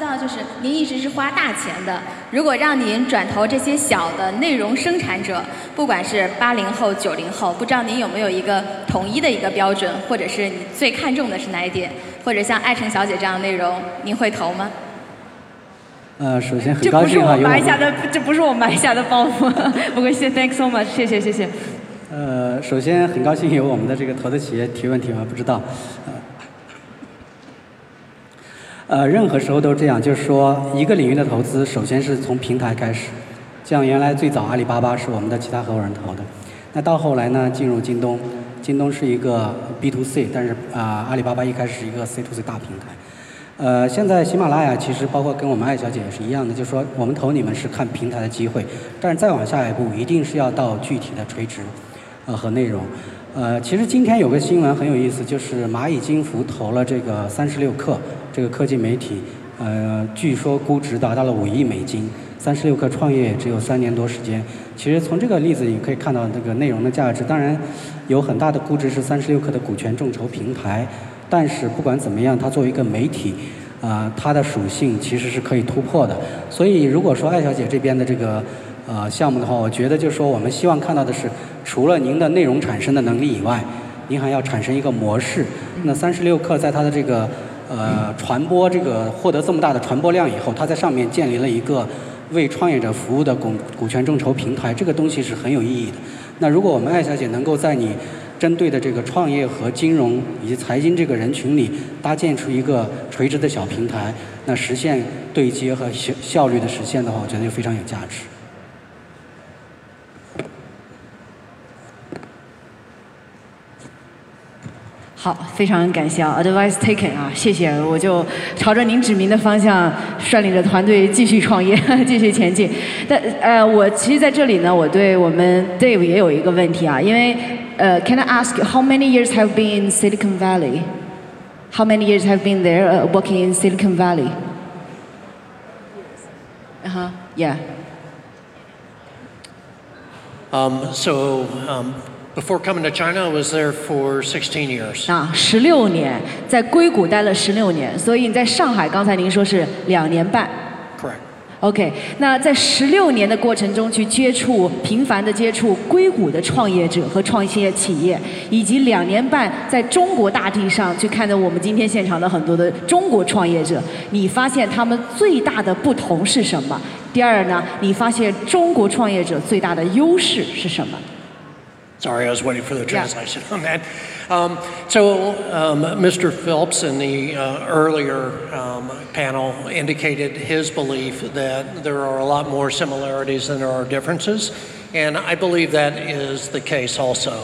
道就是您一直是花大钱的，如果让您转投这些小的内容生产者，不管是80后、90后，不知道您有没有一个统一的一个标准，或者是你最看重的是哪一点？或者像爱成小姐这样的内容，您会投吗？首先很高兴啊，这不是我埋下的包袱。不过thanks so much， 谢谢谢谢。首先很高兴有我们的这个投的企业提问题吗？不知道。任何时候都这样，就是说一个领域的投资，首先是从平台开始。像原来最早阿里巴巴是我们的其他合伙人投的，那到后来呢进入京东，京东是一个 B to C， 但是阿里巴巴一开始是一个 C to C 大平台。现在喜马拉雅其实包括跟我们爱小姐也是一样的，就是说我们投你们是看平台的机会，但是再往下一步一定是要到具体的垂直和内容。其实今天有个新闻很有意思，就是蚂蚁金服投了这个36氪这个科技媒体，据说估值达到了5亿美金，36氪创业只有3年多时间。其实从这个例子你可以看到这个内容的价值，当然有很大的估值是36氪的股权众筹平台。但是不管怎么样，它作为一个媒体，它的属性其实是可以突破的。所以如果说艾小姐这边的这个项目的话，我觉得就是说我们希望看到的是，除了您的内容产生的能力以外，您还要产生一个模式。那36氪在它的这个传播这个获得这么大的传播量以后，它在上面建立了一个为创业者服务的股权众筹平台，这个东西是很有意义的。那如果我们艾小姐能够在你针对的这个创业和金融以及财经这个人群里搭建出一个垂直的小平台，那实现对接和效率的实现的话，我觉得就非常有价值。好，非常感谢啊 ，advice taken 啊，谢谢，我就朝着您指明的方向率领着团队继续创业，继续前进。但我其实在这里呢，我对我们 Dave 也有一个问题啊，因为，Can I ask you how many years have been in Silicon Valley? How many years have been there working in Silicon Valley? Yeah. Before coming to China, I was there for 16 years. 16年，在硅谷待了16年，所以你在上海，刚才您说是2年半。Correct. OK， 那在16年的过程中去频繁地接触硅谷的创业者和创新企业，以及2年半在中国大地上去看到我们今天现场的很多的中国创业者，你发现他们最大的不同是什么？第二呢，你发现中国创业者最大的优势是什么？Sorry, I was waiting for the translation on that. Mr. Phelps in the earlier panel indicated his belief that there are a lot more similarities than there are differences, and I believe that is the case also.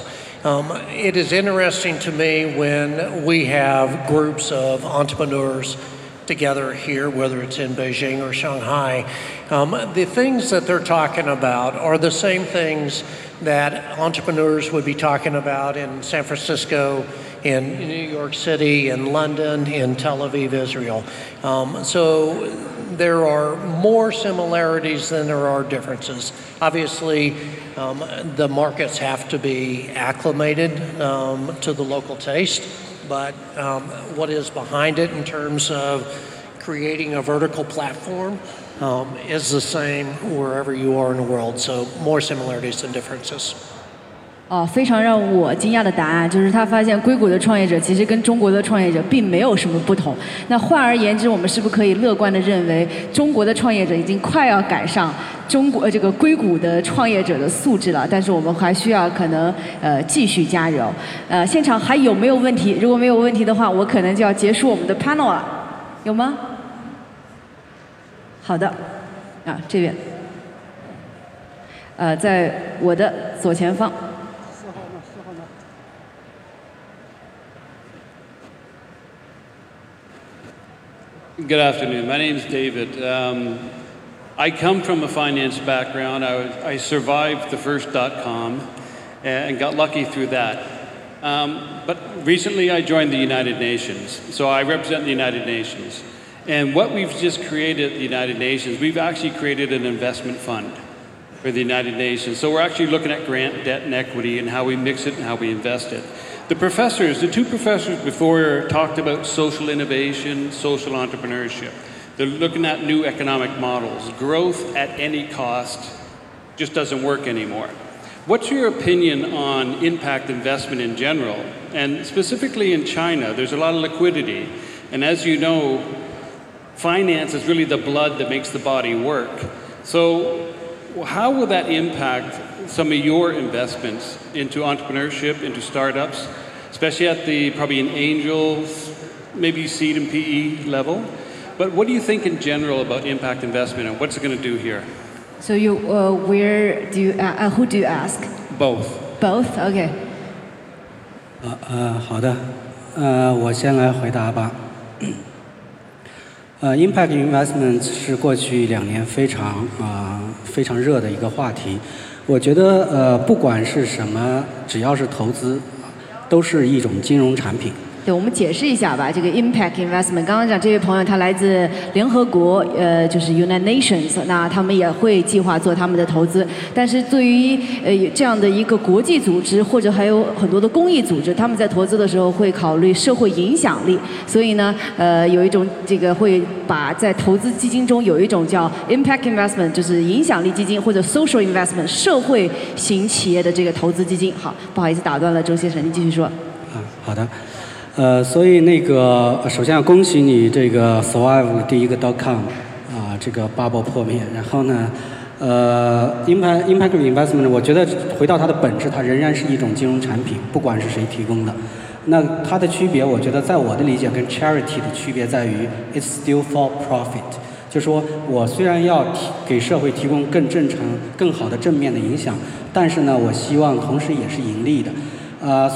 It is interesting to me when we have groups of entrepreneurs together here, whether it's in Beijing or Shanghai, the things that they're talking about are the same things that entrepreneurs would be talking about in San Francisco, in New York City, in London, in Tel Aviv, Israel. So there are more similarities than there are differences. Obviously, the markets have to be acclimated to the local taste, but what is behind it in terms of creating a vertical platform is the same wherever you are in the world, so more similarities than differences. 非常让我惊讶的答案就是他发现硅谷的创业者其实跟中国的创业者并没有什么不同。那换而言之，我们是不是可以乐观地认为中国的创业者已经快要赶上中国这个硅谷的创业者的素质了，但是我们还需要可能继续加油。现场还有没有问题？如果没有问题的话，我可能就要结束我们的 panel 了，有吗？好的，啊这边，在我的左前方。4号呢？Good afternoon. My name is David. I come from a finance background. I survived the first dot-com and got lucky through that. But recently I joined the United Nations. So I represent the United Nations. And what we've just created at the United Nations, we've actually created an investment fund for the United Nations. So we're actually looking at grant, debt, and equity and how we mix it and how we invest it. The two professors before talked about social innovation, social entrepreneurship. They're looking at new economic models. Growth at any cost just doesn't work anymore. What's your opinion on impact investment in general? And specifically in China, there's a lot of liquidity. And as you know, finance is really the blood that makes the body work. So how will that impact some of your investments into entrepreneurship, into startups, especially at the probably an angels, maybe seed and PE level? But what do you think in general about impact investment and what's it going to do here? So you, who do you ask? Both. Both? Okay. 好的，我先来回答吧。impact investment 是过去2年非常热的一个话题。我觉得不管是什么，只要是投资，都是一种金融产品。 对，我们解释一下吧。这个 impact investment， 刚刚讲这位朋友他来自联合国，就是 United Nations， 那他们也会计划做他们的投资。但是对于这样的一个国际组织，或者还有很多的公益组织，他们在投资的时候会考虑社会影响力。所以呢，有一种这个会把在投资基金中有一种叫 impact investment， 就是影响力基金或者 social investment 社会型企业的这个投资基金。好，不好意思打断了周先生，您继续说。啊，好的。 所以那个，首先要恭喜你这个 survive 第一个 .com 这个 bubble 破灭。然后呢，impact investment， 我觉得回到它的本质，它仍然是一种金融产品，不管是谁提供的。那它的区别，我觉得在我的理解跟 charity 的区别在于 ，it's still for profit。 就说我虽然要给社会提供更正常、更好的正面的影响，但是呢，我希望同时也是盈利的。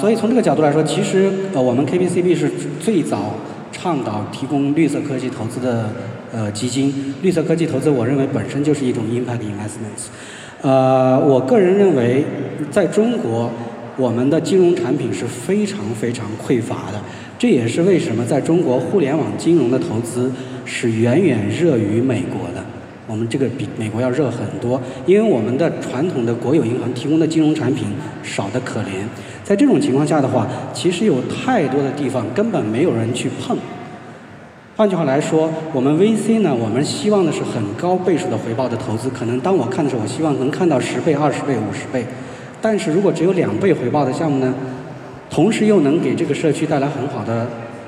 所以从这个角度来说，其实我们 KPCB 是最早倡导提供绿色科技投资的基金。绿色科技投资，我认为本身就是一种 impact investments。我个人认为，在中国，我们的金融产品是非常匮乏的。这也是为什么在中国互联网金融的投资是远热于美国的。 我们这个比美国要热很多，因为我们的传统的国有银行提供的金融产品少得可怜。在这种情况下的话，其实有太多的地方根本没有人去碰。换句话来说，我们 VC 呢，我们希望的是很高倍数的回报的投资。可能当我看的时候，我希望能看到10倍、20倍、50倍。但是如果只有2倍回报的项目呢，同时又能给这个社区带来很好的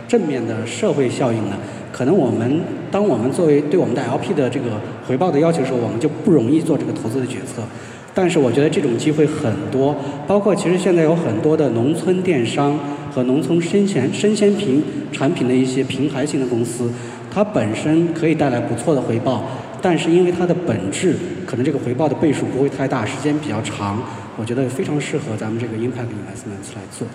正面的社会效应呢？ 可能我们，当我们作为对我们的 LP 的这个回报的要求的时候，我们就不容易做这个投资的决策。但是我觉得这种机会很多，包括其实现在有很多的农村电商和农村生鲜产品的一些平台型的公司，它本身可以带来不错的回报，但是因为它的本质，可能这个回报的倍数不会太大，时间比较长，我觉得非常适合咱们这个 impact investments 来做。